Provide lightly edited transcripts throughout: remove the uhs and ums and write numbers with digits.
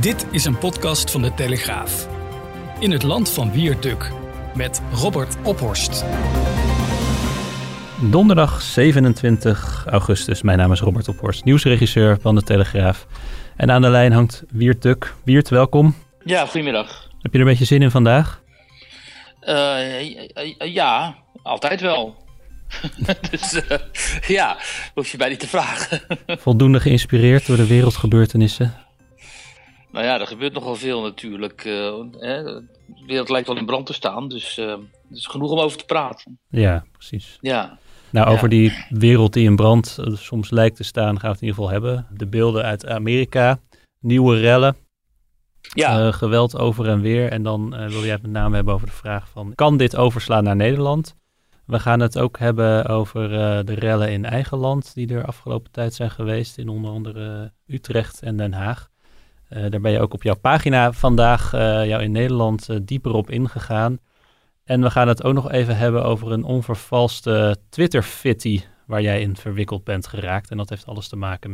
Dit is een podcast van De Telegraaf. In het land van Wierd Duk, met Robert Ophorst. Donderdag 27 augustus. Mijn naam is Robert Ophorst, nieuwsregisseur van De Telegraaf. En aan de lijn hangt Wierd Duk. Wierd, welkom. Ja, goedemiddag. Heb je er een beetje zin in vandaag? Ja, altijd wel. Dus hoef je mij niet te vragen. Voldoende geïnspireerd door de wereldgebeurtenissen? Nou ja, er gebeurt nogal veel natuurlijk. De wereld lijkt al in brand te staan, dus het is genoeg om over te praten. Ja, precies. Ja. Nou, over die wereld die in brand soms lijkt te staan, gaan we het in ieder geval hebben. De beelden uit Amerika, nieuwe rellen, geweld over en weer. En dan wil jij het met name hebben over de vraag van, kan dit overslaan naar Nederland? We gaan het ook hebben over de rellen in eigen land die er afgelopen tijd zijn geweest, in onder andere Utrecht en Den Haag. Daar ben je ook op jouw pagina vandaag, jou in Nederland, dieper op ingegaan. En we gaan het ook nog even hebben over een onvervalste Twitter-fitty waar jij in verwikkeld bent geraakt. En dat heeft alles te maken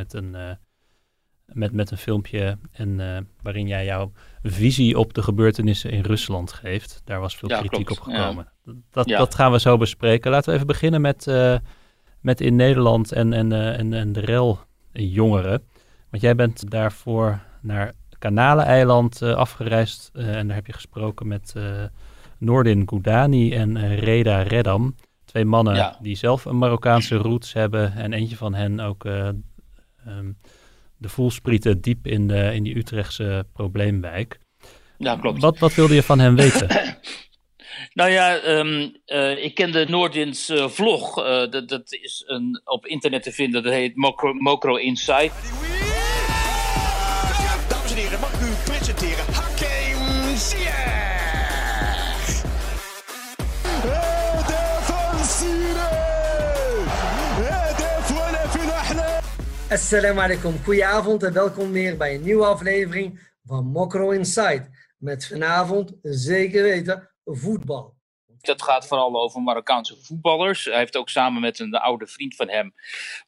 met een filmpje en waarin jij jouw visie op de gebeurtenissen in Rusland geeft. Daar was veel kritiek op gekomen. Ja. Dat gaan we zo bespreken. Laten we even beginnen met in Nederland en de rel jongeren. Want jij bent daarvoor naar Kanaleneiland afgereisd. En daar heb je gesproken met Nordin Ghoudani en Reda Reddam. Twee mannen die zelf een Marokkaanse roots hebben. En eentje van hen ook de voelsprieten diep in die Utrechtse probleemwijk. Ja, klopt. Wat wilde je van hen weten? Nou ja, ik kende Nordins vlog. Dat is op internet te vinden. Dat heet Mocro Insight. Mag ik u presenteren? Hakeem Ziyech! Assalamu alaikum, goedenavond en welkom weer bij een nieuwe aflevering van Mocro Insight. Met vanavond, zeker weten, voetbal. Dat gaat vooral over Marokkaanse voetballers. Hij heeft ook samen met een oude vriend van hem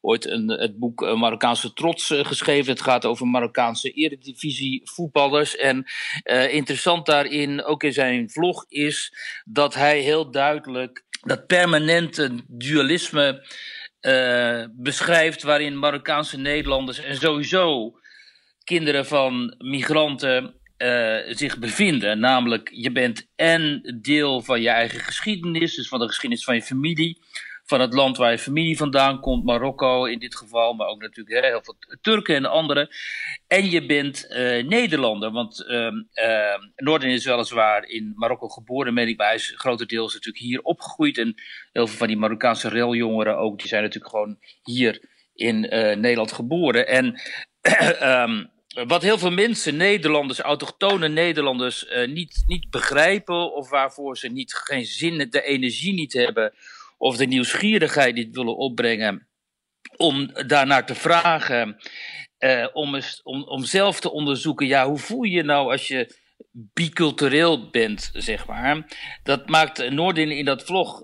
ooit het boek Marokkaanse Trots geschreven. Het gaat over Marokkaanse Eredivisie voetballers. En interessant daarin, ook in zijn vlog, is dat hij heel duidelijk dat permanente dualisme beschrijft waarin Marokkaanse-Nederlanders en sowieso kinderen van migranten zich bevinden. Namelijk, je bent en deel van je eigen geschiedenis, dus van de geschiedenis van je familie, van het land waar je familie vandaan komt, Marokko in dit geval, maar ook natuurlijk heel veel Turken en anderen. En je bent Nederlander, want Nordin is weliswaar in Marokko geboren, meen ik, maar hij is grotendeels natuurlijk hier opgegroeid. En heel veel van die Marokkaanse reljongeren ook, die zijn natuurlijk gewoon hier in Nederland geboren. En wat heel veel mensen, Nederlanders, autochtone Nederlanders, niet begrijpen, of waarvoor ze geen zin, de energie niet hebben, of de nieuwsgierigheid niet willen opbrengen om daarnaar te vragen, om zelf te onderzoeken, hoe voel je nou als je bicultureel bent, zeg maar. Dat maakt Nordin in dat vlog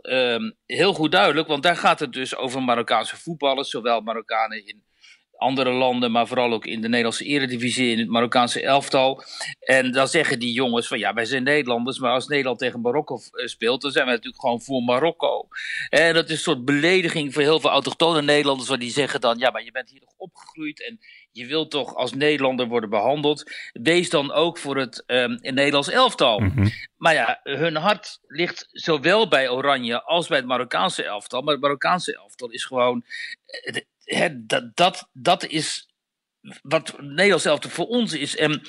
heel goed duidelijk, want daar gaat het dus over Marokkaanse voetballers, zowel Marokkanen in andere landen, maar vooral ook in de Nederlandse Eredivisie, in het Marokkaanse elftal. En dan zeggen die jongens van, wij zijn Nederlanders, maar als Nederland tegen Marokko speelt, dan zijn we natuurlijk gewoon voor Marokko. En dat is een soort belediging voor heel veel autochtone Nederlanders, want die zeggen dan, maar je bent hier toch opgegroeid en je wilt toch als Nederlander worden behandeld. Wees dan ook voor het Nederlands elftal. Mm-hmm. Maar hun hart ligt zowel bij Oranje als bij het Marokkaanse elftal. Maar het Marokkaanse elftal is gewoon... Dat is wat Nederlands elftal voor ons is. En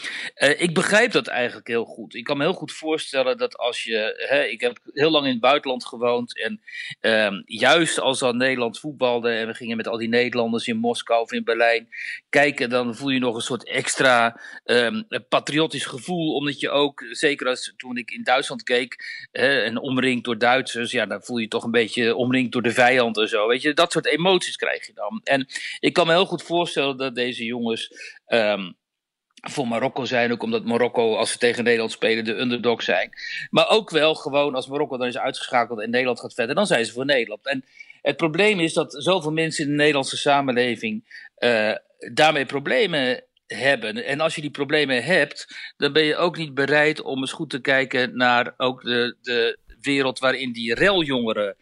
ik begrijp dat eigenlijk heel goed. Ik kan me heel goed voorstellen dat als je... ik heb heel lang in het buitenland gewoond. En juist als dan Nederland voetbalde... en we gingen met al die Nederlanders in Moskou of in Berlijn kijken... dan voel je nog een soort extra patriotisch gevoel. Omdat je ook, zeker als toen ik in Duitsland keek... en omringd door Duitsers... ja, dan voel je toch een beetje omringd door de vijand en zo. Weet je, dat soort emoties krijg je dan. En ik kan me heel goed voorstellen dat deze jongens voor Marokko zijn, ook omdat Marokko, als ze tegen Nederland spelen, de underdog zijn. Maar ook wel gewoon als Marokko dan is uitgeschakeld en Nederland gaat verder, dan zijn ze voor Nederland. En het probleem is dat zoveel mensen in de Nederlandse samenleving daarmee problemen hebben. En als je die problemen hebt, dan ben je ook niet bereid om eens goed te kijken naar ook de wereld waarin die reljongeren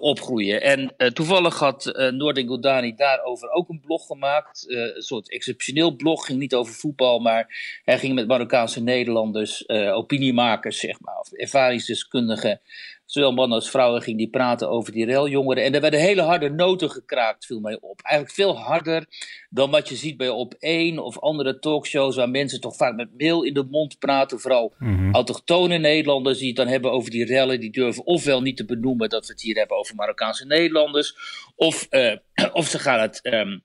opgroeien. En toevallig had Nordin Ghoudani daarover ook een blog gemaakt. Een soort exceptioneel blog. Ging niet over voetbal, maar hij ging met Marokkaanse-Nederlanders, opiniemakers, zeg maar, of ervaringsdeskundigen, zowel mannen als vrouwen, ging die praten over die reljongeren. En daar werden hele harde noten gekraakt, viel mij op. Eigenlijk veel harder dan wat je ziet bij Op1 of andere talkshows, waar mensen toch vaak met meel in de mond praten. Vooral autochtone Nederlanders die het dan hebben over die rellen. Die durven ofwel niet te benoemen dat we het hier hebben over Marokkaanse Nederlanders. Of ze gaan het een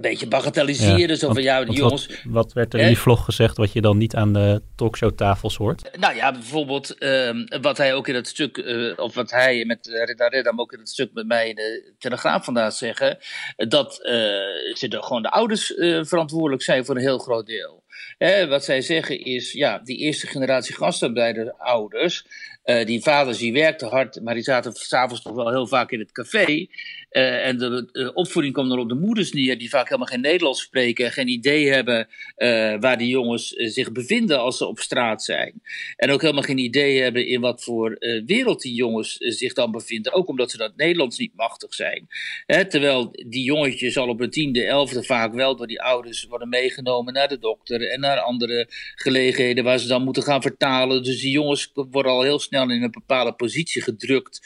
beetje bagatelliseren. Ja, zo van, ja, jongens, wat werd er in die vlog gezegd wat je dan niet aan de talkshowtafels hoort? Nou ja, bijvoorbeeld wat hij ook in dat stuk, of wat hij met Reda Reddam ook in dat stuk met mij in de Telegraaf vandaag zeggen, dat gewoon de ouders verantwoordelijk zijn voor een heel groot deel. Wat zij zeggen is, ja, die eerste generatie gastarbeiderouders, die vaders die werkten hard, maar die zaten s'avonds toch wel heel vaak in het café. En de opvoeding kwam dan op de moeders neer, die vaak helemaal geen Nederlands spreken en geen idee hebben waar die jongens zich bevinden als ze op straat zijn. En ook helemaal geen idee hebben in wat voor wereld die jongens zich dan bevinden, ook omdat ze dat Nederlands niet machtig zijn. Terwijl die jongetjes al op hun 10e, 11e vaak wel door die ouders worden meegenomen naar de dokter en naar andere gelegenheden waar ze dan moeten gaan vertalen. Dus die jongens worden al heel snel in een bepaalde positie gedrukt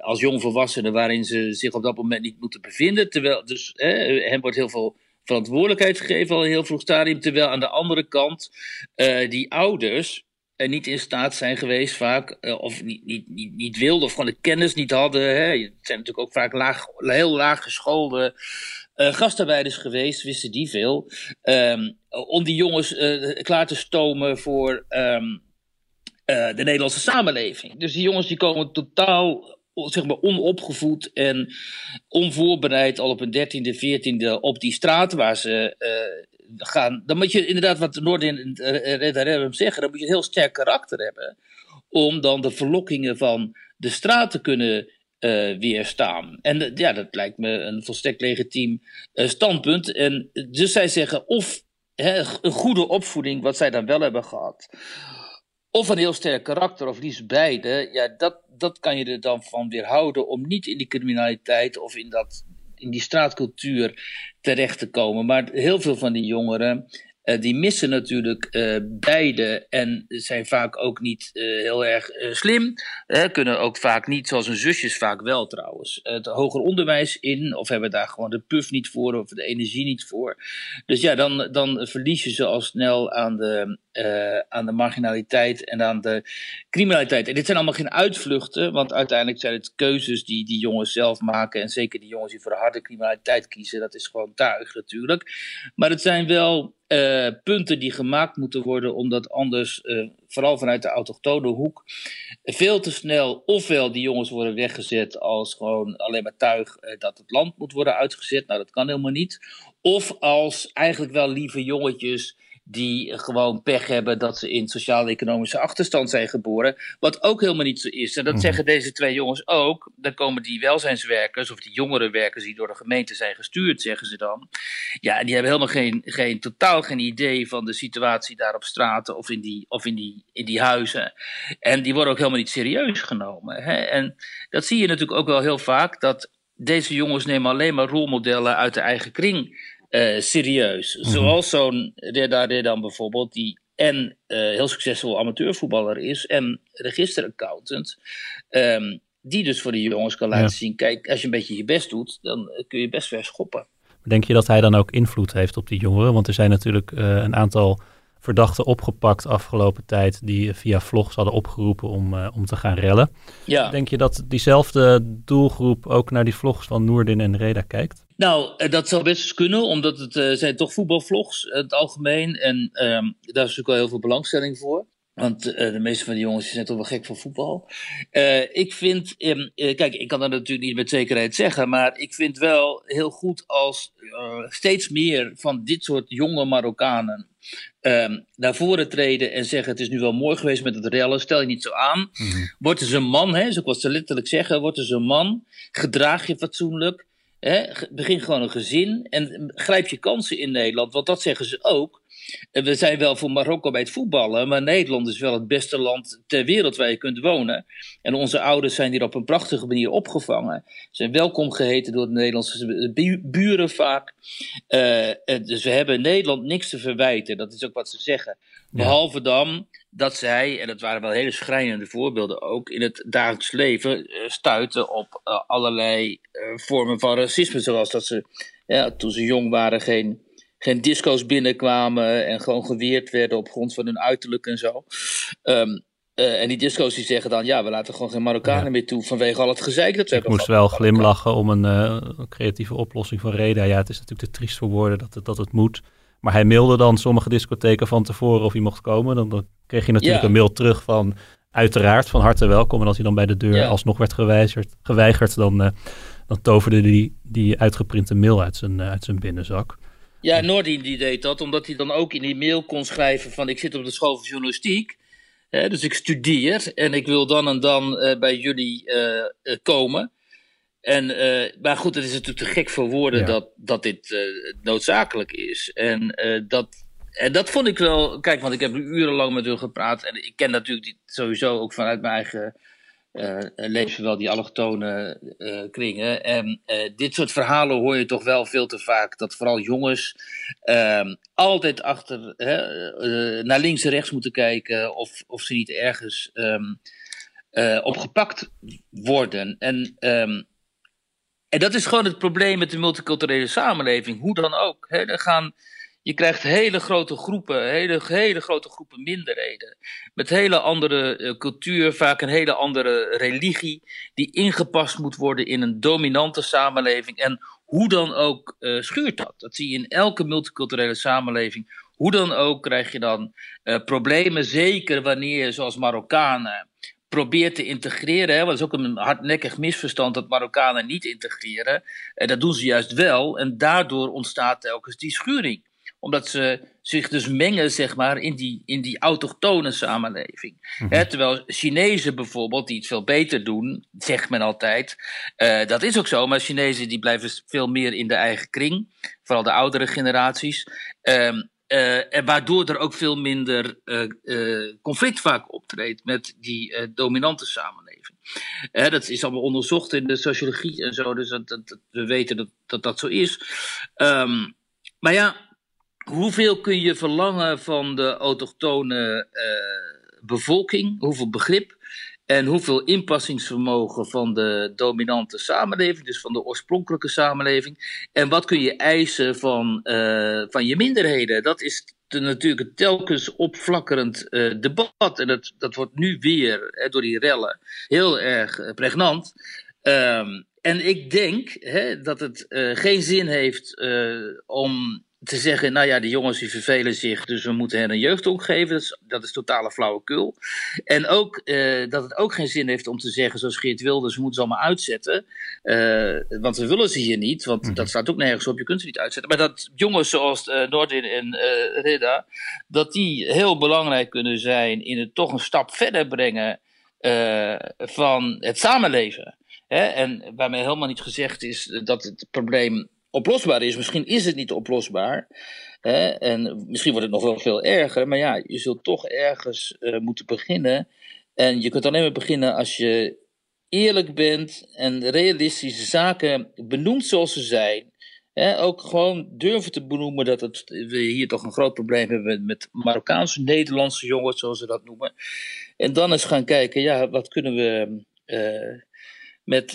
als jongvolwassenen waarin ze zich op dat moment niet moeten bevinden. Terwijl dus hem wordt heel veel verantwoordelijkheid gegeven al een heel vroeg stadium. Terwijl aan de andere kant die ouders niet in staat zijn geweest vaak, of niet wilden, of gewoon de kennis niet hadden. Het zijn natuurlijk ook vaak heel laag geschoolde gastarbeiders geweest, wisten die veel. Om die jongens klaar te stomen voor de Nederlandse samenleving. Dus die jongens die komen totaal, zeg maar, onopgevoed en onvoorbereid al op hun 13e, 14e op die straat waar ze gaan. Dan moet je inderdaad, wat Nordin en Reda Reddam zeggen, dan moet je een heel sterk karakter hebben om dan de verlokkingen van de straat te kunnen weerstaan. En ja, dat lijkt me een volstrekt legitiem standpunt. En dus zij zeggen of een goede opvoeding, wat zij dan wel hebben gehad, of een heel sterk karakter, of liefst beide. Ja, dat kan je er dan van weerhouden om niet in die criminaliteit of in die straatcultuur terecht te komen. Maar heel veel van die jongeren, die missen natuurlijk beide en zijn vaak ook niet heel erg slim. Kunnen ook vaak niet, zoals hun zusjes vaak wel trouwens, het hoger onderwijs in, of hebben daar gewoon de puf niet voor of de energie niet voor. Dus ja, dan verlies je ze al snel aan de marginaliteit en aan de criminaliteit. En dit zijn allemaal geen uitvluchten, want uiteindelijk zijn het keuzes die die jongens zelf maken. En zeker die jongens die voor harde criminaliteit kiezen, dat is gewoon tuig natuurlijk. Maar het zijn wel punten die gemaakt moeten worden, omdat anders, vooral vanuit de autochtone hoek, veel te snel ofwel die jongens worden weggezet als gewoon alleen maar tuig dat het land moet worden uitgezet. Nou, dat kan helemaal niet. Of als eigenlijk wel lieve jongetjes die gewoon pech hebben dat ze in sociaal-economische achterstand zijn geboren, wat ook helemaal niet zo is. En dat zeggen deze twee jongens ook. Dan komen die welzijnswerkers of die jongerenwerkers die door de gemeente zijn gestuurd, zeggen ze dan. Ja, en die hebben helemaal totaal geen idee van de situatie daar op straten of in die huizen. En die worden ook helemaal niet serieus genomen. Hè? En dat zie je natuurlijk ook wel heel vaak, dat deze jongens nemen alleen maar rolmodellen uit de eigen kring serieus. Zoals zo'n Reda Reddam bijvoorbeeld, die heel succesvol amateurvoetballer is en registeraccountant, die dus voor de jongens kan laten zien, kijk, als je een beetje je best doet, dan kun je best verschoppen. Denk je dat hij dan ook invloed heeft op die jongeren? Want er zijn natuurlijk een aantal verdachten opgepakt afgelopen tijd die via vlogs hadden opgeroepen om te gaan rellen. Ja. Denk je dat diezelfde doelgroep ook naar die vlogs van Nordin en Reda kijkt? Nou, dat zou best kunnen, omdat het zijn toch voetbalvlogs in het algemeen. En daar is natuurlijk wel heel veel belangstelling voor. Want de meeste van die jongens zijn toch wel gek van voetbal. Ik vind, kijk, ik kan dat natuurlijk niet met zekerheid zeggen, maar ik vind wel heel goed als steeds meer van dit soort jonge Marokkanen naar voren treden en zeggen: het is nu wel mooi geweest met het rellen, stel je niet zo aan. Mm-hmm. Word eens een man, hè, zoals ze letterlijk zeggen, word eens een man, gedraag je fatsoenlijk, hè, begin gewoon een gezin en grijp je kansen in Nederland, want dat zeggen ze ook. We zijn wel voor Marokko bij het voetballen, maar Nederland is wel het beste land ter wereld waar je kunt wonen. En onze ouders zijn hier op een prachtige manier opgevangen. Ze zijn welkom geheten door de Nederlandse buren vaak. Dus we hebben Nederland niks te verwijten, dat is ook wat ze zeggen. Ja. Behalve dan dat zij, en dat waren wel hele schrijnende voorbeelden ook, in het dagelijks leven stuiten op allerlei vormen van racisme. Zoals dat ze, ja, toen ze jong waren, geen disco's binnenkwamen en gewoon geweerd werden op grond van hun uiterlijk en zo. En die disco's die zeggen dan, ja, we laten gewoon geen Marokkanen meer toe vanwege al het gezeik dat we hebben. Ik moest wel glimlachen om een creatieve oplossing van Reda. Ja, het is natuurlijk te triest voor woorden dat het moet. Maar hij mailde dan sommige discotheken van tevoren of hij mocht komen. Dan kreeg je natuurlijk een mail terug van, uiteraard, van harte welkom. En als hij dan bij de deur alsnog werd geweigerd, dan toverde die uitgeprinte mail uit zijn binnenzak. Ja, Nordin die deed dat, omdat hij dan ook in die mail kon schrijven van: ik zit op de school van journalistiek, hè, dus ik studeer en ik wil dan en dan bij jullie komen. Maar goed, het is natuurlijk te gek voor woorden dat dit noodzakelijk is. En dat vond ik wel, kijk, want ik heb urenlang met hun gepraat en ik ken natuurlijk sowieso ook vanuit mijn eigen leven wel die allochtone kringen. En dit soort verhalen hoor je toch wel veel te vaak. Dat vooral jongens altijd achter naar links en rechts moeten kijken. Of ze niet ergens opgepakt worden. En dat is gewoon het probleem met de multiculturele samenleving. Hoe dan ook. Hè? Je krijgt hele grote groepen, hele grote groepen minderheden. Met hele andere cultuur, vaak een hele andere religie. Die ingepast moet worden in een dominante samenleving. En hoe dan ook schuurt dat. Dat zie je in elke multiculturele samenleving. Hoe dan ook krijg je dan problemen. Zeker wanneer je zoals Marokkanen probeert te integreren. Hè? Want het is ook een hardnekkig misverstand dat Marokkanen niet integreren. En dat doen ze juist wel. En daardoor ontstaat telkens die schuring. Omdat ze zich dus mengen, zeg maar, in die autochtone samenleving. Mm-hmm. He, terwijl Chinezen bijvoorbeeld, die het veel beter doen, zegt men altijd. Dat is ook zo, maar Chinezen die blijven veel meer in de eigen kring. Vooral de oudere generaties. En waardoor er ook veel minder conflict vaak optreedt met die dominante samenleving. Dat is allemaal onderzocht in de sociologie en zo. Dus we weten dat zo is. Maar ja, hoeveel kun je verlangen van de autochtone bevolking? Hoeveel begrip? En hoeveel inpassingsvermogen van de dominante samenleving, dus van de oorspronkelijke samenleving? En wat kun je eisen van je minderheden? Dat is natuurlijk een telkens opflakkerend debat. En dat wordt nu weer, door die rellen, heel erg pregnant. En ik denk dat het geen zin heeft om te zeggen, nou ja, die jongens die vervelen zich, dus we moeten hen een jeugdhonk geven. Dat is totale flauwekul. En ook dat het ook geen zin heeft om te zeggen, zoals Geert Wilders, we moeten ze allemaal uitzetten. Want we willen ze hier niet, want dat staat ook nergens op, je kunt ze niet uitzetten. Maar dat jongens zoals Nordin en Reda, dat die heel belangrijk kunnen zijn in het toch een stap verder brengen van het samenleven. Hè? En waarmee helemaal niet gezegd is dat het probleem oplosbaar is. Misschien is het niet oplosbaar. Hè? En misschien wordt het nog wel veel erger. Maar ja, je zult toch ergens moeten beginnen. En je kunt alleen maar beginnen als je eerlijk bent en realistische zaken benoemt zoals ze zijn. Hè? Ook gewoon durven te benoemen dat we hier toch een groot probleem hebben met Marokkaanse-Nederlandse jongens, zoals ze dat noemen. En dan eens gaan kijken, ja, wat kunnen we met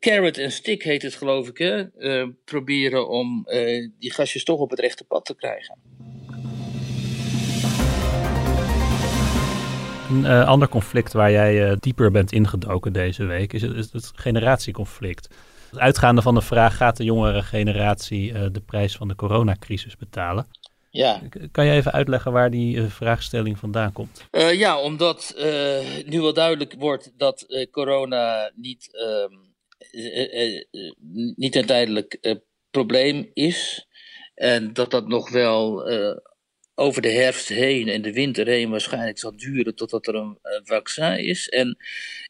carrot en stick heet het geloof ik, hè? Proberen om die gastjes toch op het rechte pad te krijgen. Een ander conflict waar jij dieper bent ingedoken deze week is het generatieconflict. Uitgaande van de vraag, gaat de jongere generatie de prijs van de coronacrisis betalen? Ja. Kan je even uitleggen waar die vraagstelling vandaan komt? Ja, omdat nu wel duidelijk wordt dat corona niet een tijdelijk probleem is. En dat dat nog wel over de herfst heen en de winter heen waarschijnlijk zal duren totdat er een vaccin is. En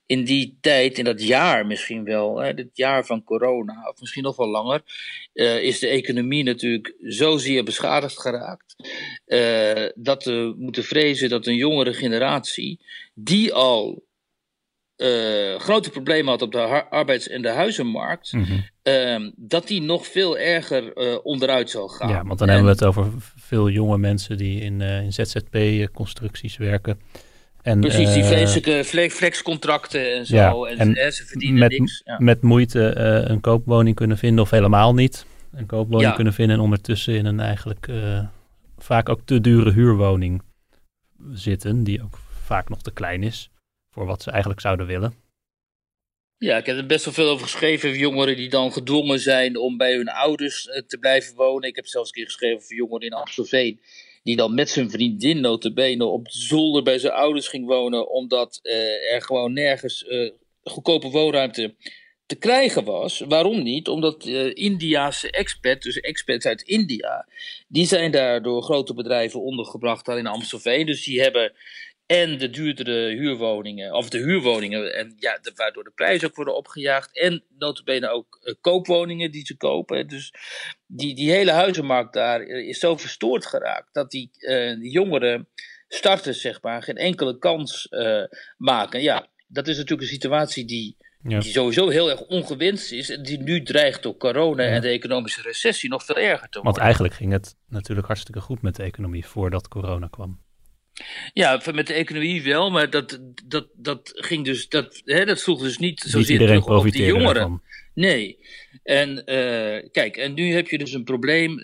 in die tijd, in dat jaar misschien wel, het jaar van corona, of misschien nog wel langer, is de economie natuurlijk zozeer beschadigd geraakt, dat we moeten vrezen dat een jongere generatie, die al grote problemen had op de arbeids- en de huizenmarkt, mm-hmm. Dat die nog veel erger onderuit zal gaan. Ja, want dan hebben we het over veel jonge mensen die in ZZP-constructies werken. En, precies, die vreselijke flexcontracten en zo. Ja, en ze verdienen niks. Ja. Met moeite een koopwoning kunnen vinden of helemaal niet. Een koopwoning kunnen vinden en ondertussen in een eigenlijk vaak ook te dure huurwoning zitten. Die ook vaak nog te klein is voor wat ze eigenlijk zouden willen. Ja, ik heb er best wel veel over geschreven. Jongeren die dan gedwongen zijn om bij hun ouders te blijven wonen. Ik heb zelfs een keer geschreven voor jongeren in Amstelveen, die dan met zijn vriendin nota bene op de zolder bij zijn ouders ging wonen, omdat er gewoon nergens goedkope woonruimte te krijgen was. Waarom niet? Omdat Indiaanse expats, dus expats uit India, die zijn daar door grote bedrijven ondergebracht daar in Amstelveen. Dus die hebben en de duurdere huurwoningen, of de huurwoningen, en ja, waardoor de prijzen ook worden opgejaagd, en nota bene ook koopwoningen die ze kopen. Dus die hele huizenmarkt daar is zo verstoord geraakt dat die jongeren starters, zeg maar, geen enkele kans maken. Ja, dat is natuurlijk een situatie die sowieso heel erg ongewenst is en die nu dreigt door corona en de economische recessie nog veel erger te worden. Want eigenlijk ging het natuurlijk hartstikke goed met de economie voordat corona kwam. Ja, met de economie wel, maar dat ging dus, dat sloeg dus niet zozeer terug op die jongeren. Ervan. Nee. En kijk, en nu heb je dus een probleem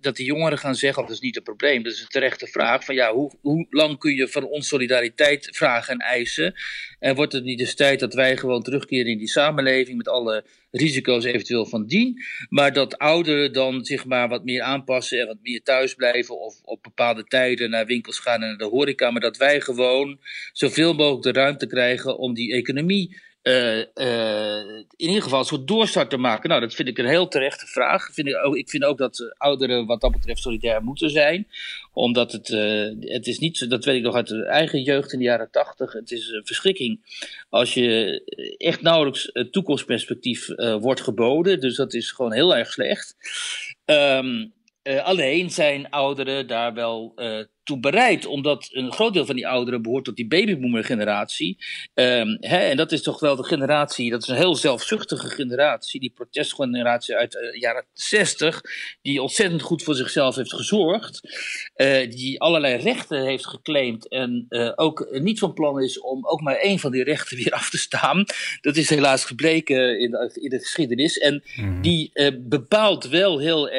dat die jongeren gaan zeggen, dat is niet een probleem, dat is een terechte vraag, van ja, hoe lang kun je van ons solidariteit vragen en eisen? En wordt het niet dus tijd dat wij gewoon terugkeren in die samenleving met alle risico's eventueel van dien, maar dat ouderen dan zich maar wat meer aanpassen en wat meer thuis blijven of op bepaalde tijden naar winkels gaan en naar de horeca, maar dat wij gewoon zoveel mogelijk de ruimte krijgen om die economie in ieder geval een soort doorstart te maken. Nou, dat vind ik een heel terechte vraag. Ik vind ook dat ouderen wat dat betreft solidair moeten zijn. Omdat het is niet, dat weet ik nog uit de eigen jeugd in de jaren 80. Het is een verschrikking als je echt nauwelijks toekomstperspectief wordt geboden. Dus dat is gewoon heel erg slecht. Alleen zijn ouderen daar wel toe bereid, omdat een groot deel van die ouderen behoort tot die babyboomer generatie. En dat is toch wel de generatie, dat is een heel zelfzuchtige generatie, die protestgeneratie uit de jaren 60, die ontzettend goed voor zichzelf heeft gezorgd, die allerlei rechten heeft geclaimd en ook niet van plan is om ook maar één van die rechten weer af te staan. Dat is helaas gebleken in de geschiedenis en die bepaalt wel heel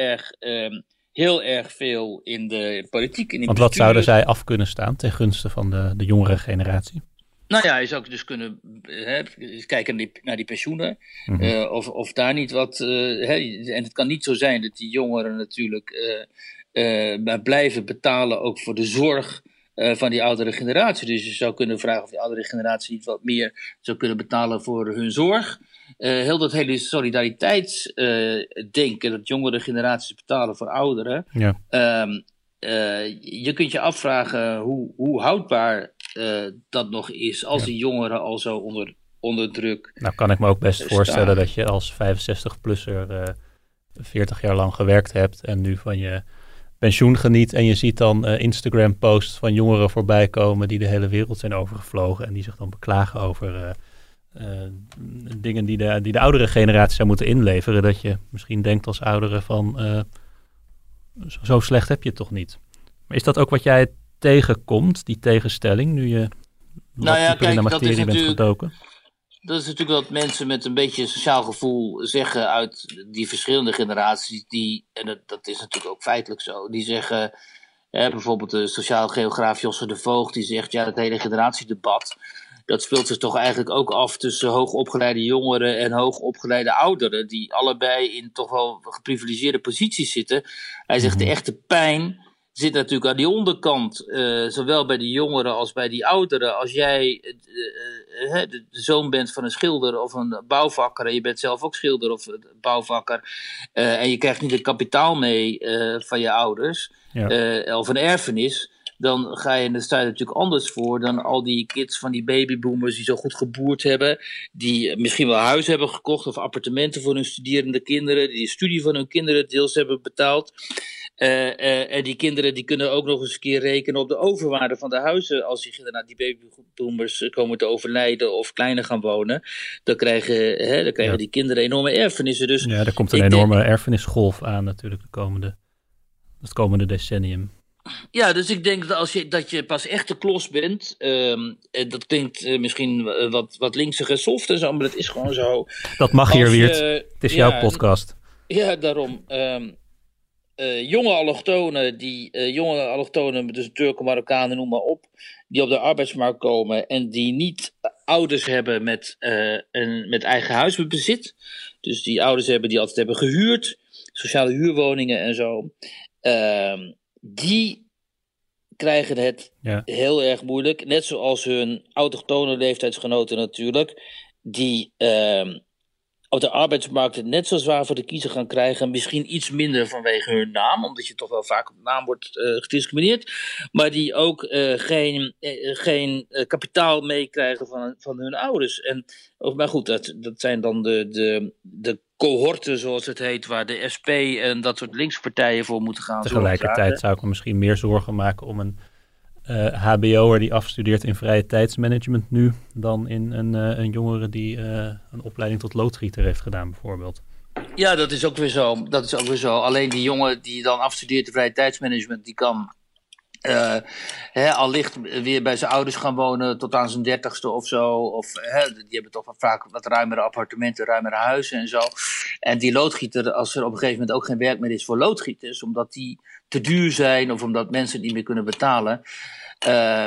erg veel in de politiek. Want wat zouden zij af kunnen staan ten gunste van de jongere generatie? Nou ja, je zou dus kunnen kijken naar die pensioenen. Mm-hmm. Of daar niet wat. En het kan niet zo zijn dat die jongeren natuurlijk maar blijven betalen ook voor de zorg van die oudere generatie. Dus je zou kunnen vragen of die oudere generatie niet wat meer zou kunnen betalen voor hun zorg. Heel dat hele solidariteitsdenken, dat jongere generaties betalen voor ouderen. Ja. Je kunt je afvragen hoe houdbaar dat nog is als die jongeren al zo onder druk. Nou kan ik me ook best voorstellen dat je als 65-plusser 40 jaar lang gewerkt hebt en nu van je pensioen geniet en je ziet dan Instagram-posts van jongeren voorbij komen die de hele wereld zijn overgevlogen en die zich dan beklagen over dingen die de oudere generatie zou moeten inleveren, dat je misschien denkt als ouderen van zo slecht heb je het toch niet. Maar is dat ook wat jij tegenkomt, die tegenstelling, nu je wat dieper in de materie bent gedoken? Dat is natuurlijk wat mensen met een beetje sociaal gevoel zeggen uit die verschillende generaties. En dat is natuurlijk ook feitelijk zo. Die zeggen, bijvoorbeeld de sociaal geograaf Josse de Voogd, die zegt, ja, dat hele generatiedebat, dat speelt zich toch eigenlijk ook af tussen hoogopgeleide jongeren en hoogopgeleide ouderen, die allebei in toch wel geprivilegeerde posities zitten. Hij zegt, de echte pijn zit natuurlijk aan die onderkant, zowel bij de jongeren als bij die ouderen. Als jij de zoon bent van een schilder of een bouwvakker, en je bent zelf ook schilder of bouwvakker, en je krijgt niet het kapitaal mee van je ouders, ja, of een erfenis, dan ga je in de stijl natuurlijk anders voor dan al die kids van die babyboomers die zo goed geboerd hebben, die misschien wel huis hebben gekocht of appartementen voor hun studerende kinderen, die de studie van hun kinderen deels hebben betaald. En die kinderen die kunnen ook nog eens een keer rekenen op de overwaarde van de huizen. Als die, babyboomers komen te overlijden of kleiner gaan wonen, dan krijgen die kinderen enorme erfenissen. Dus ja, er komt een enorme erfenisgolf aan natuurlijk het komende decennium. Ja, dus ik denk dat dat je pas echt de klos bent. En dat klinkt misschien wat linksig en soft en zo, maar dat is gewoon zo. Dat mag hier, Wierd. Het is jouw podcast. Ja, daarom. Jonge allochtonen, dus Turken, Marokkanen, noem maar op, die op de arbeidsmarkt komen en die niet ouders hebben met eigen huisbezit. Dus die ouders hebben die altijd hebben gehuurd, sociale huurwoningen en zo. Die krijgen het heel erg moeilijk, net zoals hun autochtone leeftijdsgenoten natuurlijk, die op de arbeidsmarkt het net zo zwaar voor de kiezer gaan krijgen. Misschien iets minder vanwege hun naam, omdat je toch wel vaak op naam wordt gediscrimineerd. Maar die ook geen kapitaal meekrijgen van hun ouders. Maar goed, dat zijn dan de cohorten, zoals het heet, waar de SP en dat soort linkspartijen voor moeten gaan. Tegelijkertijd zou ik me misschien meer zorgen maken om een hbo'er die afstudeert in vrije tijdsmanagement nu, dan in een jongere die een opleiding tot loodgieter heeft gedaan bijvoorbeeld. Ja, dat is ook weer zo. Alleen die jongen die dan afstudeert in vrije tijdsmanagement, die kan allicht weer bij zijn ouders gaan wonen tot aan zijn 30ste of zo. Die hebben toch vaak wat ruimere appartementen, ruimere huizen en zo. En die loodgieter, als er op een gegeven moment ook geen werk meer is voor loodgieters, omdat die te duur zijn of omdat mensen het niet meer kunnen betalen.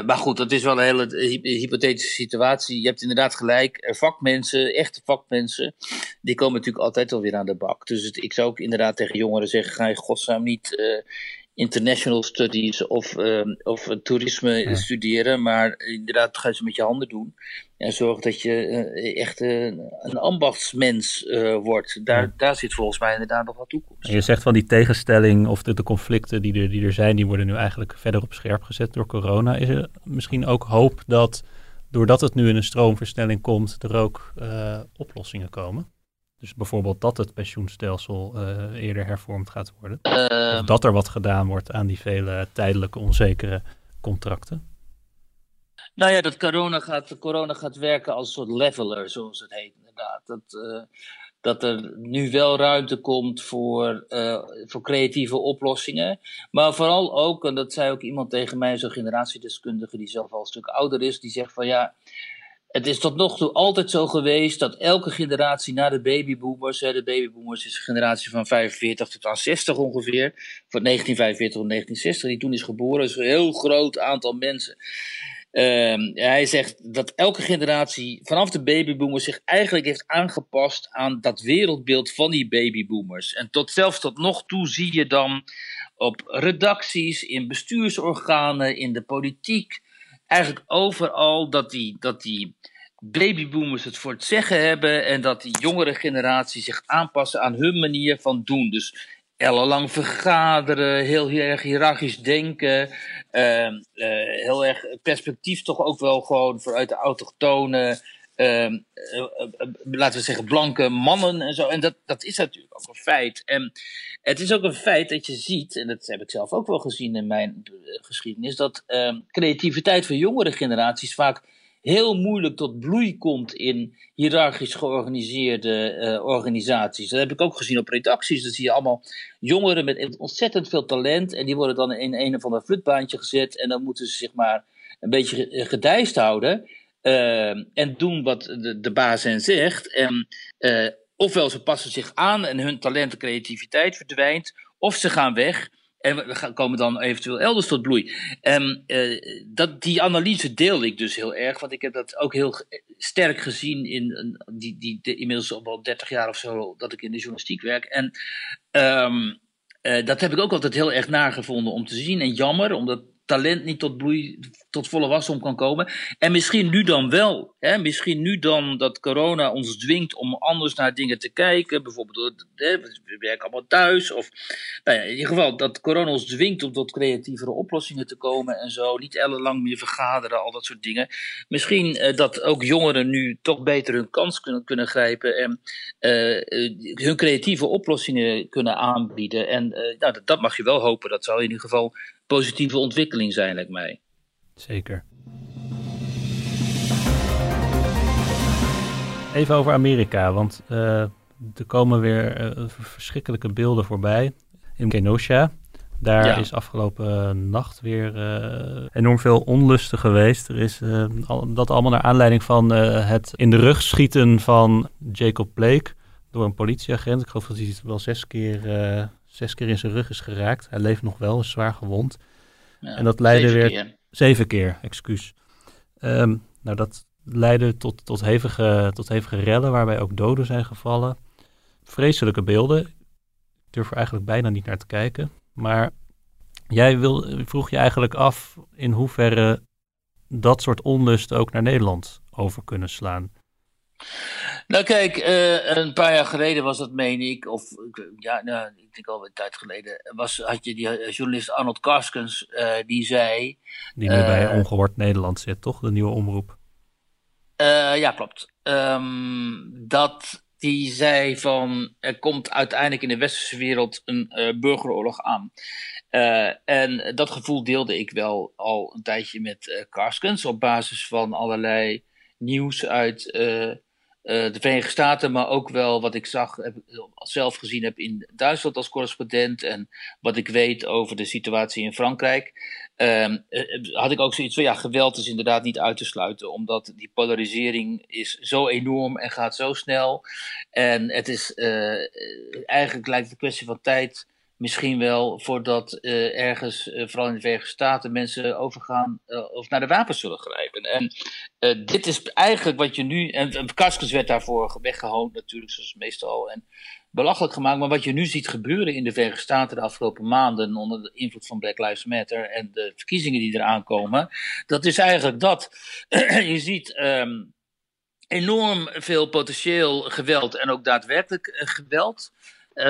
Maar goed, dat is wel een hele hypothetische situatie. Je hebt inderdaad gelijk, vakmensen, echte vakmensen, die komen natuurlijk altijd wel weer aan de bak. Dus ik zou ook inderdaad tegen jongeren zeggen, ga je godsnaam niet international studies of toerisme studeren, maar inderdaad ga je ze met je handen doen en zorg dat je echt een ambachtsmens wordt. Daar zit volgens mij inderdaad nog wat toekomst. En je zegt van die tegenstelling of de conflicten die er zijn, die worden nu eigenlijk verder op scherp gezet door corona. Is er misschien ook hoop dat, doordat het nu in een stroomversnelling komt, er ook oplossingen komen? Dus bijvoorbeeld dat het pensioenstelsel eerder hervormd gaat worden. Of dat er wat gedaan wordt aan die vele tijdelijke onzekere contracten. Nou ja, dat corona gaat werken als een soort leveler, zoals het heet inderdaad. Dat er nu wel ruimte komt voor creatieve oplossingen. Maar vooral ook, en dat zei ook iemand tegen mij, zo'n generatiedeskundige die zelf al een stuk ouder is, die zegt van ja, het is tot nog toe altijd zo geweest dat elke generatie na de babyboomers, de babyboomers is een generatie van 45 tot aan 60 ongeveer, van 1945 tot 1960, die toen is geboren, is een heel groot aantal mensen. Hij zegt dat elke generatie vanaf de babyboomers zich eigenlijk heeft aangepast aan dat wereldbeeld van die babyboomers. En zelfs tot nog toe zie je dan op redacties, in bestuursorganen, in de politiek, eigenlijk overal dat die babyboomers het voor het zeggen hebben en dat die jongere generatie zich aanpassen aan hun manier van doen. Dus ellenlang vergaderen, heel erg hiërarchisch denken, heel erg perspectief toch ook wel gewoon vanuit de autochtone, laten we zeggen blanke mannen en zo. En dat is natuurlijk ook een feit. En het is ook een feit dat je ziet, en dat heb ik zelf ook wel gezien in mijn geschiedenis, dat creativiteit van jongere generaties vaak heel moeilijk tot bloei komt in hiërarchisch georganiseerde organisaties. Dat heb ik ook gezien op redacties. Dan zie je allemaal jongeren met ontzettend veel talent en die worden dan in een of ander flutbaantje gezet en dan moeten ze zich maar een beetje gedijst houden. en doen wat de baas hen zegt. En ofwel ze passen zich aan en hun talent en creativiteit verdwijnt, of ze gaan weg en we komen dan eventueel elders tot bloei. Die analyse deelde ik dus heel erg, want ik heb dat ook heel sterk gezien in die inmiddels al 30 jaar of zo dat ik in de journalistiek werk. En dat heb ik ook altijd heel erg nagevonden om te zien. En jammer, omdat talent niet tot bloei, tot volle wasdom kan komen. En misschien nu dan wel. Hè? Misschien nu dan dat corona ons dwingt om anders naar dingen te kijken. Bijvoorbeeld, we werken allemaal thuis. Of, nou ja, in ieder geval dat corona ons dwingt om tot creatievere oplossingen te komen en zo. Niet ellenlang meer vergaderen, al dat soort dingen. Misschien dat ook jongeren nu toch beter hun kans kunnen grijpen. En hun creatieve oplossingen kunnen aanbieden. En dat mag je wel hopen. Dat zou in ieder geval positieve ontwikkeling zijn, lijkt mij. Zeker. Even over Amerika, want er komen weer verschrikkelijke beelden voorbij. In Kenosha, daar is afgelopen nacht weer enorm veel onlusten geweest. Er is dat allemaal naar aanleiding van het in de rug schieten van Jacob Blake door een politieagent. Ik geloof dat hij het wel zes keer in zijn rug is geraakt. Hij leeft nog wel, is zwaar gewond. Ja, en dat leidde weer 7 keer, excuus. Dat leidde tot hevige rellen, waarbij ook doden zijn gevallen. Vreselijke beelden. Ik durf er eigenlijk bijna niet naar te kijken. Maar jij vroeg je eigenlijk af in hoeverre dat soort onlust ook naar Nederland over kunnen slaan. Nou kijk, een paar jaar geleden was dat, meen ik, ik denk alweer een tijd geleden, had je die journalist Arnold Karskens, die zei... Die nu bij Ongehoord Nederland zit, toch? De nieuwe omroep. Ja, klopt. Dat die zei van, er komt uiteindelijk in de westerse wereld een burgeroorlog aan. En dat gevoel deelde ik wel al een tijdje met Karskens, op basis van allerlei nieuws uit de Verenigde Staten, maar ook wel wat ik zelf gezien heb in Duitsland als correspondent en wat ik weet over de situatie in Frankrijk. Had ik ook zoiets van, geweld is inderdaad niet uit te sluiten, omdat die polarisering is zo enorm en gaat zo snel. En het is eigenlijk lijkt het een kwestie van tijd misschien wel voordat ergens, vooral in de Verenigde Staten, mensen overgaan of naar de wapens zullen grijpen. En dit is eigenlijk wat je nu... En Karskens werd daarvoor weggehoond natuurlijk, zoals meestal, en belachelijk gemaakt. Maar wat je nu ziet gebeuren in de Verenigde Staten de afgelopen maanden, onder de invloed van Black Lives Matter en de verkiezingen die eraan komen, dat is eigenlijk dat. Je ziet enorm veel potentieel geweld en ook daadwerkelijk geweld.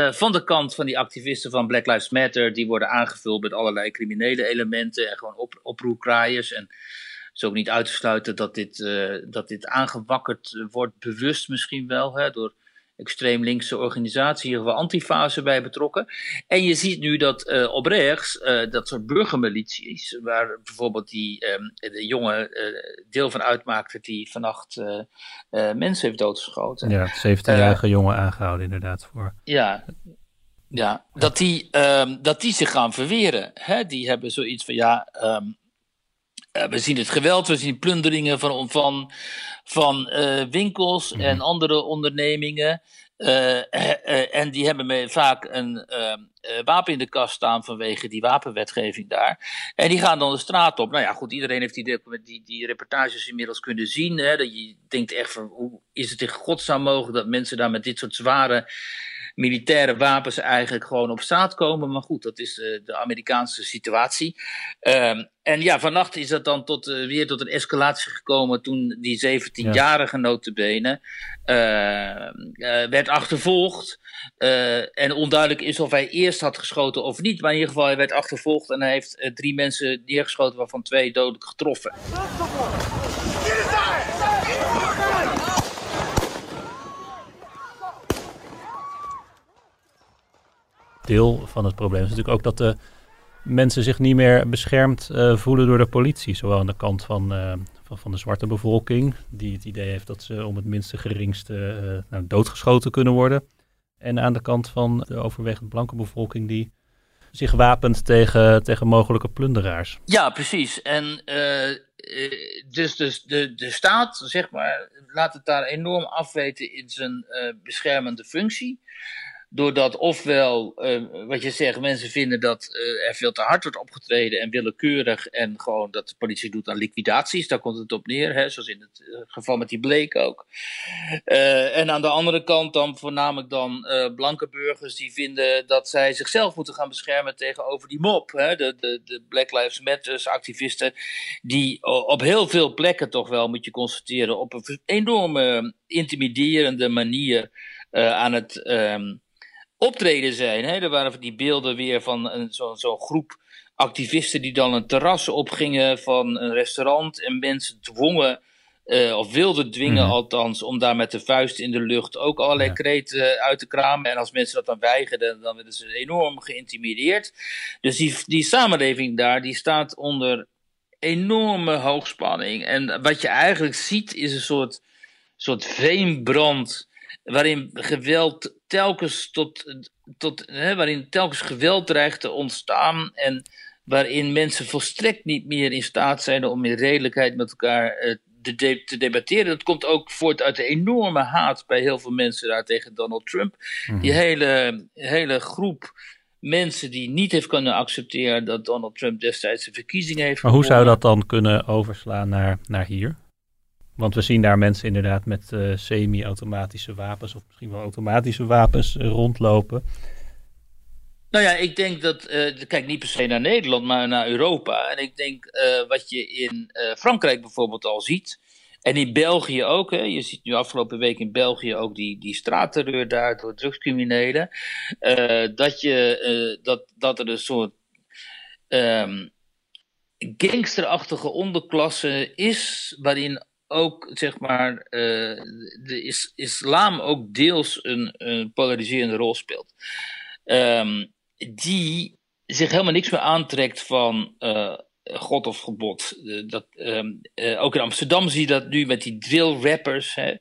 Van de kant van die activisten van Black Lives Matter, die worden aangevuld met allerlei criminele elementen en gewoon oproerkraaiers. En het is ook niet uit te sluiten dat dit aangewakkerd wordt, bewust misschien wel, door extreem linkse organisaties, hier hebben we antifase bij betrokken. En je ziet nu dat op rechts, dat soort burgermilities, waar bijvoorbeeld de jongen deel van uitmaakte die vannacht mensen heeft doodgeschoten. Ja, 17-jarige jongen aangehouden inderdaad voor. Ja. Dat die zich gaan verweren. Hè? Die hebben zoiets van we zien het geweld, we zien plunderingen van winkels en andere ondernemingen. En die hebben vaak een wapen in de kast staan vanwege die wapenwetgeving daar. En die gaan dan de straat op. Nou ja, goed, iedereen heeft die reportages inmiddels kunnen zien. Hè? Dat je denkt echt van, hoe is het in godsnaam mogelijk dat mensen daar met dit soort zware militaire wapens eigenlijk gewoon op straat komen. Maar goed, dat is de Amerikaanse situatie. Vannacht is dat dan weer tot een escalatie gekomen toen die 17-jarige notabene werd achtervolgd. En onduidelijk is of hij eerst had geschoten of niet. Maar in ieder geval, hij werd achtervolgd en hij heeft 3 mensen neergeschoten, waarvan 2 dodelijk getroffen. Deel van het probleem is natuurlijk ook dat de mensen zich niet meer beschermd voelen door de politie. Zowel aan de kant van de zwarte bevolking, die het idee heeft dat ze om het minste geringste doodgeschoten kunnen worden. En aan de kant van de overwegend blanke bevolking die zich wapent tegen mogelijke plunderaars. Ja, precies. En Dus de staat, zeg maar, laat het daar enorm afweten in zijn beschermende functie. Doordat ofwel, wat je zegt, mensen vinden dat er veel te hard wordt opgetreden en willekeurig. En gewoon dat de politie doet aan liquidaties, daar komt het op neer. Hè, zoals in het geval met die Blake ook. En aan de andere kant dan voornamelijk dan blanke burgers die vinden dat zij zichzelf moeten gaan beschermen tegenover die mob. Hè, de Black Lives Matter activisten die op heel veel plekken toch wel, moet je constateren, op een enorme intimiderende manier aan het... optreden zijn. Hè? Er waren die beelden weer van zo'n groep activisten die dan een terras opgingen van een restaurant en mensen dwongen, of wilden dwingen althans, om daar met de vuist in de lucht ook allerlei kreten uit te kramen. En als mensen dat dan weigerden, dan werden ze enorm geïntimideerd. Dus die samenleving daar, die staat onder enorme hoogspanning. En wat je eigenlijk ziet is een soort veenbrand, waarin geweld telkens waarin telkens geweld dreigt te ontstaan en waarin mensen volstrekt niet meer in staat zijn om in redelijkheid met elkaar te debatteren. Dat komt ook voort uit de enorme haat bij heel veel mensen daar tegen Donald Trump. Mm-hmm. Die hele groep mensen die niet heeft kunnen accepteren dat Donald Trump destijds de verkiezingen heeft gewonnen. Maar hoe zou dat dan kunnen overslaan naar hier? Want we zien daar mensen inderdaad met semi-automatische wapens of misschien wel automatische wapens rondlopen. Nou ja, ik denk dat, kijk niet per se naar Nederland, maar naar Europa. En ik denk wat je in Frankrijk bijvoorbeeld al ziet, en in België ook, hè. Je ziet nu afgelopen week in België ook die straatterreur daar door drugscriminelen. Dat er een soort... gangsterachtige onderklasse is, waarin ook, zeg maar, de islam ook deels een polariserende rol speelt. Die zich helemaal niks meer aantrekt van God of gebod. Ook in Amsterdam zie je dat nu met die drillrappers. Hè.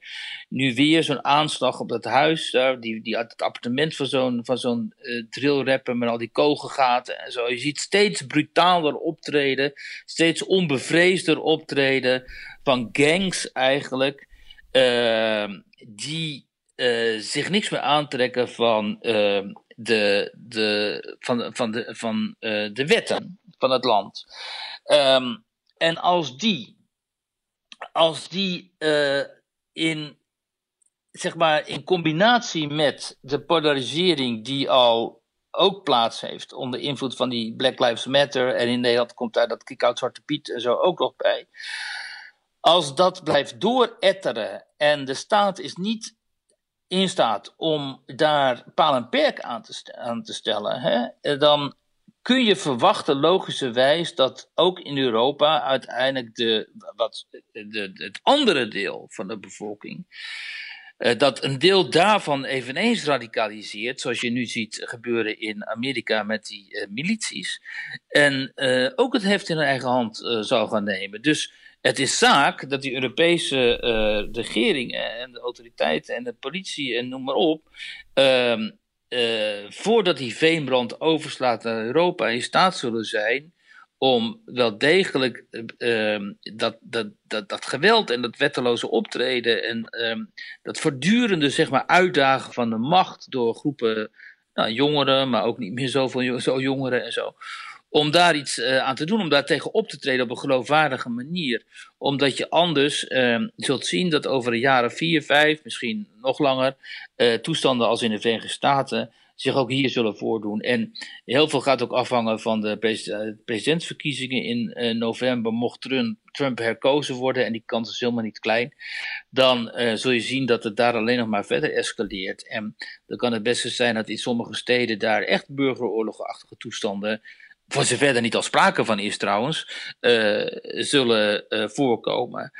Nu weer zo'n aanslag op dat huis. Daar, het appartement van zo'n drillrapper met al die kogelgaten en zo. Je ziet steeds brutaler optreden. Steeds onbevreesder optreden van gangs eigenlijk. Die zich niks meer aantrekken van de wetten van het land. En als die zeg maar in combinatie met de polarisering die al ook plaats heeft onder invloed van die Black Lives Matter, en in Nederland komt daar dat kick-out Zwarte Piet en zo ook nog bij. Als dat blijft dooretteren en de staat is niet in staat om daar paal en perk aan te stellen, hè, dan kun je verwachten logischerwijs dat ook in Europa uiteindelijk het andere deel van de bevolking, dat een deel daarvan eveneens radicaliseert, zoals je nu ziet gebeuren in Amerika met die milities, en ook het heft in hun eigen hand zou gaan nemen. Dus het is zaak dat die Europese regeringen en de autoriteiten en de politie en noem maar op, voordat die veenbrand overslaat naar Europa, in staat zullen zijn om wel degelijk dat geweld en dat wetteloze optreden en dat voortdurende, zeg maar, uitdagen van de macht door groepen, nou, jongeren, maar ook niet meer zoveel jongeren en zo, om daar iets aan te doen, om daar tegen op te treden op een geloofwaardige manier. Omdat je anders zult zien dat over de jaren 4, 5, misschien nog langer, toestanden als in de Verenigde Staten zich ook hier zullen voordoen. En heel veel gaat ook afhangen van de presidentsverkiezingen in november. Mocht Trump herkozen worden, en die kans is helemaal niet klein, dan zul je zien dat het daar alleen nog maar verder escaleert. En dan kan het best zijn dat in sommige steden daar echt burgeroorlogachtige toestanden, voor zover er niet al sprake van is trouwens, zullen voorkomen.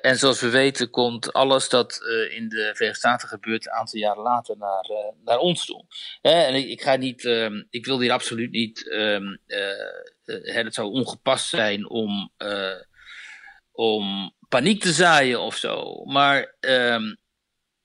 En zoals we weten komt alles dat in de Verenigde Staten gebeurt een aantal jaren later naar ons toe. En ik wil hier absoluut niet, het zou ongepast zijn om paniek te zaaien of zo. Maar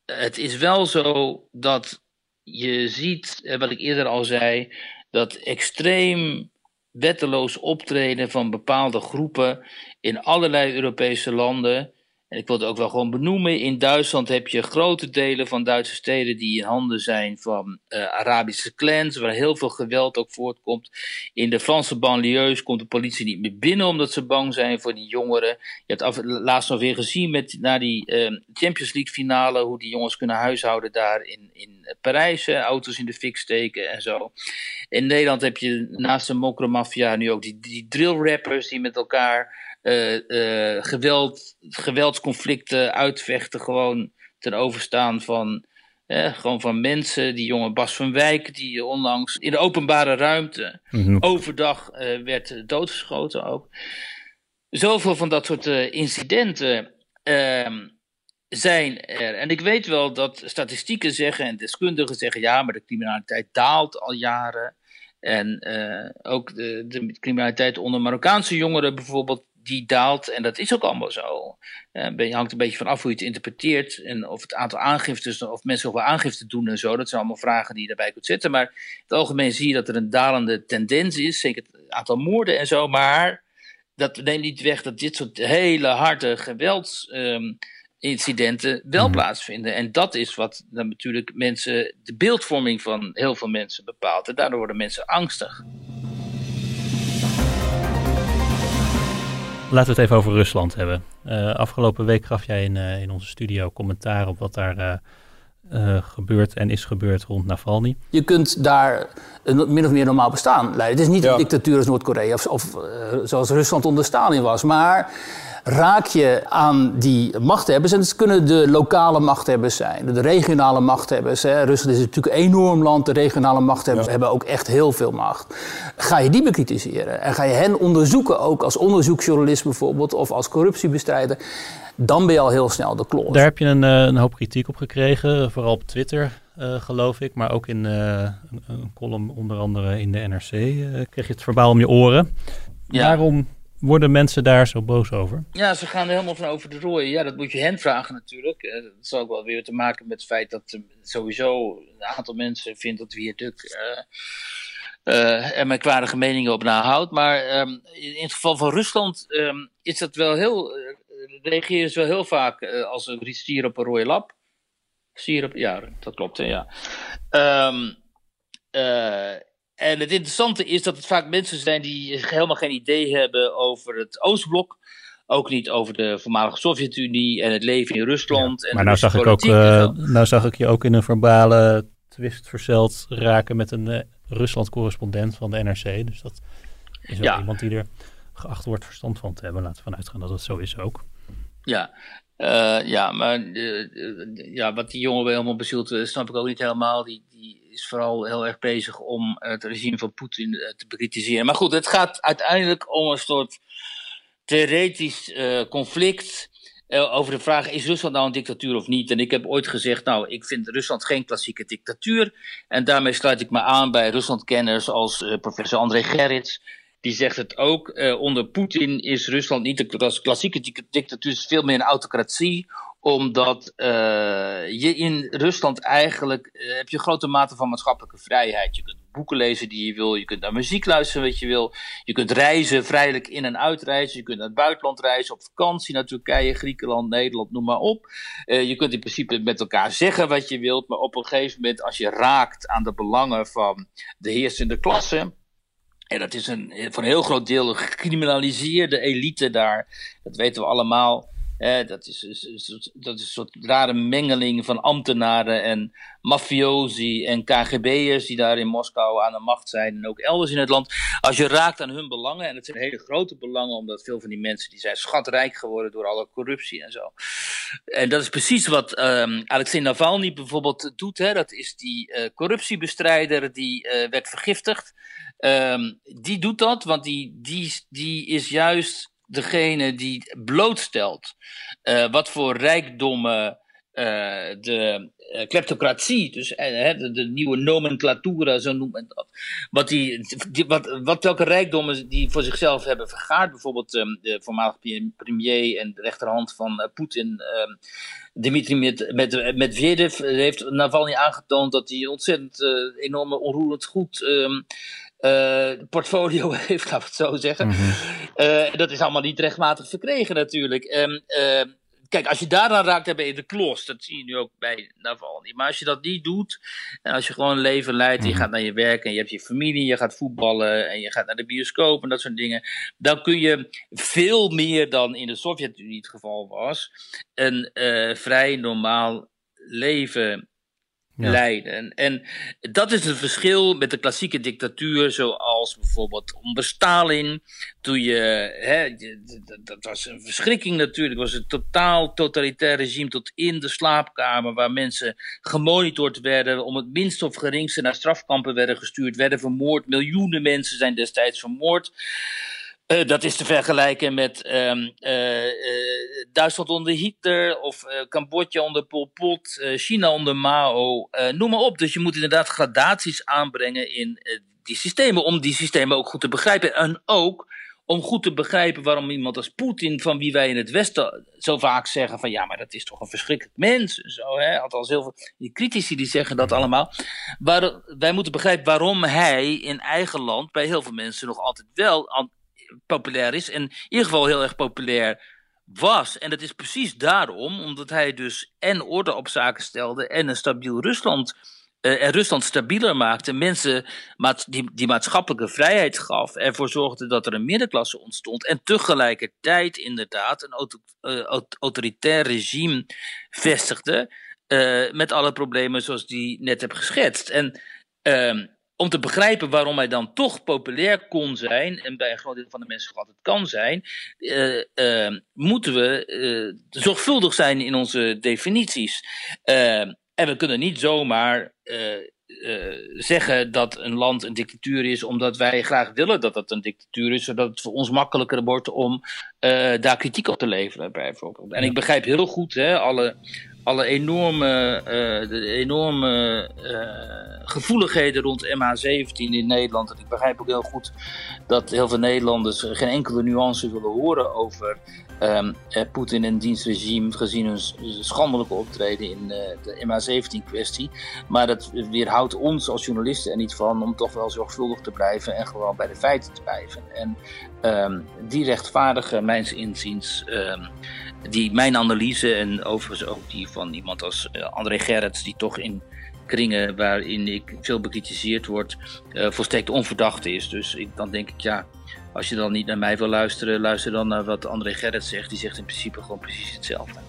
het is wel zo dat je ziet, wat ik eerder al zei, dat extreem wetteloos optreden van bepaalde groepen in allerlei Europese landen. En ik wil het ook wel gewoon benoemen. In Duitsland heb je grote delen van Duitse steden die in handen zijn van Arabische clans, waar heel veel geweld ook voortkomt. In de Franse banlieues komt de politie niet meer binnen omdat ze bang zijn voor die jongeren. Je hebt laatst nog weer gezien na die Champions League finale hoe die jongens kunnen huishouden daar in Parijs. Auto's in de fik steken en zo. In Nederland heb je naast de mokromafia nu ook die drillrappers die met elkaar geweldsconflicten uitvechten, gewoon ten overstaan van, gewoon van mensen. Die jonge Bas van Wijk, die onlangs in de openbare ruimte overdag werd doodgeschoten ook. Zoveel van dat soort incidenten zijn er. En ik weet wel dat statistieken zeggen en deskundigen zeggen, ja, maar de criminaliteit daalt al jaren. En ook de criminaliteit onder Marokkaanse jongeren bijvoorbeeld, die daalt. En dat is ook allemaal zo. Je hangt een beetje van af hoe je het interpreteert. En of het aantal aangiftes, of mensen ook wel aangifte doen en zo. Dat zijn allemaal vragen die je daarbij kunt zetten. Maar in het algemeen zie je dat er een dalende tendens is. Zeker het aantal moorden en zo. Maar dat neemt niet weg dat dit soort hele harde geweldsincidenten wel plaatsvinden. En dat is wat dan natuurlijk mensen, de beeldvorming van heel veel mensen bepaalt. En daardoor worden mensen angstig. Laten we het even over Rusland hebben. Afgelopen week gaf jij in onze studio commentaar op wat daar gebeurt en is gebeurd rond Navalny. Je kunt daar een min of meer normaal bestaan leiden. Het is niet een dictatuur als Noord-Korea of zoals Rusland onder Stalin was. Maar raak je aan die machthebbers, en het kunnen de lokale machthebbers zijn, de regionale machthebbers. Rusland is natuurlijk een enorm land, de regionale machthebbers hebben ook echt heel veel macht. Ga je die bekritiseren en ga je hen onderzoeken, ook als onderzoeksjournalist bijvoorbeeld, of als corruptiebestrijder, dan ben je al heel snel de klont. Daar heb je een hoop kritiek op gekregen, vooral op Twitter, geloof ik, maar ook in een column onder andere in de NRC kreeg je het verbaal om je oren. Waarom worden mensen daar zo boos over? Ja, ze gaan er helemaal van over de rooien. Ja, dat moet je hen vragen natuurlijk. Dat zal ook wel weer te maken met het feit dat sowieso een aantal mensen vindt dat Wierd Duk er merkwaardige meningen op nahoudt. Maar in het geval van Rusland is dat wel heel, reageren ze wel heel vaak als een stier op een rode lap. Stier op, ja, dat klopt, ja. En het interessante is dat het vaak mensen zijn die helemaal geen idee hebben over het Oostblok. Ook niet over de voormalige Sovjet-Unie en het leven in Rusland. Ja, maar nou zag, ik je ook in een verbale twist verzeld raken met een Rusland-correspondent van de NRC. Dus dat is wel iemand die er geacht wordt verstand van te hebben. Laten we vanuit gaan dat dat zo is ook. Ja. Maar wat die jongen weer helemaal bezielt, snap ik ook niet helemaal. Die is vooral heel erg bezig om het regime van Poetin te bekritiseren. Maar goed, het gaat uiteindelijk om een soort theoretisch conflict over de vraag, is Rusland nou een dictatuur of niet? En ik heb ooit gezegd, nou, ik vind Rusland geen klassieke dictatuur. En daarmee sluit ik me aan bij Ruslandkenners als professor André Gerrits. Die zegt het ook, onder Poetin is Rusland niet de klassieke dictatuur, het is veel meer een autocratie. Omdat je in Rusland eigenlijk heb je grote mate van maatschappelijke vrijheid. Je kunt boeken lezen die je wil, je kunt naar muziek luisteren wat je wil. Je kunt reizen, vrijelijk in- en uitreizen. Je kunt naar het buitenland reizen, op vakantie naar Turkije, Griekenland, Nederland, noem maar op. Je kunt in principe met elkaar zeggen wat je wilt. Maar op een gegeven moment, als je raakt aan de belangen van de heersende klasse, en dat is voor een heel groot deel een gecriminaliseerde elite daar. Dat weten we allemaal. Dat is een soort rare mengeling van ambtenaren en mafiosi en KGB'ers die daar in Moskou aan de macht zijn en ook elders in het land. Als je raakt aan hun belangen, en het zijn hele grote belangen, omdat veel van die mensen die zijn schatrijk geworden door alle corruptie en zo. En dat is precies wat Alexei Navalny bijvoorbeeld doet. Hè? Dat is die corruptiebestrijder die werd vergiftigd. Die doet dat, want die is juist degene die blootstelt wat voor rijkdommen de kleptocratie, dus de nieuwe nomenclatura, zo noemt men dat. Welke rijkdommen die voor zichzelf hebben vergaard, bijvoorbeeld de voormalige premier en de rechterhand van Poetin, Dmitri Medvedev, heeft Navalny aangetoond dat hij ontzettend enorme onroerend goed portfolio heeft, laat ik het zo zeggen. Mm-hmm. Dat is allemaal niet rechtmatig verkregen natuurlijk. Kijk, als je daaraan raakt, dan ben je de klos. Dat zie je nu ook bij Navalny. Maar als je dat niet doet, en als je gewoon een leven leidt, je gaat naar je werk en je hebt je familie, je gaat voetballen en je gaat naar de bioscoop en dat soort dingen, dan kun je veel meer dan in de Sovjet-Unie het geval was, een vrij normaal leven leiden. En dat is het verschil met de klassieke dictatuur, zoals bijvoorbeeld onder Stalin. Toen dat was een verschrikking natuurlijk, was een totaal totalitair regime tot in de slaapkamer, waar mensen gemonitord werden, om het minste of geringste naar strafkampen werden gestuurd, werden vermoord. Miljoenen mensen zijn destijds vermoord. Dat is te vergelijken met Duitsland onder Hitler, of Cambodja onder Pol Pot, China onder Mao, noem maar op. Dus je moet inderdaad gradaties aanbrengen in die systemen, om die systemen ook goed te begrijpen. En ook om goed te begrijpen waarom iemand als Poetin, van wie wij in het Westen zo vaak zeggen van ja, maar dat is toch een verschrikkelijk mens. Zo, hè? Althans heel veel die critici die zeggen dat allemaal. Maar wij moeten begrijpen waarom hij in eigen land bij heel veel mensen nog altijd wel populair is en in ieder geval heel erg populair was. En dat is precies daarom, omdat hij dus en orde op zaken stelde en een stabiel Rusland en Rusland stabieler maakte, mensen die maatschappelijke vrijheid gaf, ervoor zorgde dat er een middenklasse ontstond en tegelijkertijd inderdaad een autoritair regime vestigde met alle problemen zoals die net heb geschetst. En om te begrijpen waarom hij dan toch populair kon zijn en bij een groot deel van de mensen altijd kan zijn, moeten we zorgvuldig zijn in onze definities. En we kunnen niet zomaar zeggen dat een land een dictatuur is, omdat wij graag willen dat het een dictatuur is, zodat het voor ons makkelijker wordt om daar kritiek op te leveren bijvoorbeeld. En ik begrijp heel goed alle enorme gevoeligheden rond MH17 in Nederland. En ik begrijp ook heel goed dat heel veel Nederlanders geen enkele nuance willen horen over Poetin en diens regime, gezien hun schandelijke optreden in de MH17-kwestie. Maar dat weerhoudt ons als journalisten er niet van om toch wel zorgvuldig te blijven en gewoon bij de feiten te blijven. En die rechtvaardigen, mijns inziens, die mijn analyse, en overigens ook die van iemand als André Gerrits, die toch in kringen waarin ik veel bekritiseerd word, volstrekt onverdacht is. Dus dan denk ik, ja, als je dan niet naar mij wil luisteren, luister dan naar wat André Gerrits zegt. Die zegt in principe gewoon precies hetzelfde.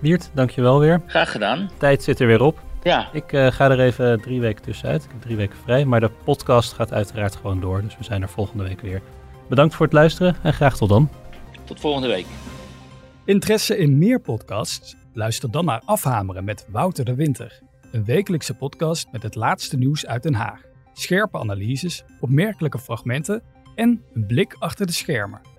Wierd, dankjewel weer. Graag gedaan. Tijd zit er weer op. Ja. Ik ga er even 3 weken tussenuit. Ik heb 3 weken vrij, maar de podcast gaat uiteraard gewoon door. Dus we zijn er volgende week weer. Bedankt voor het luisteren en graag tot dan. Tot volgende week. Interesse in meer podcasts? Luister dan naar Afhameren met Wouter de Winter. Een wekelijkse podcast met het laatste nieuws uit Den Haag. Scherpe analyses, opmerkelijke fragmenten en een blik achter de schermen.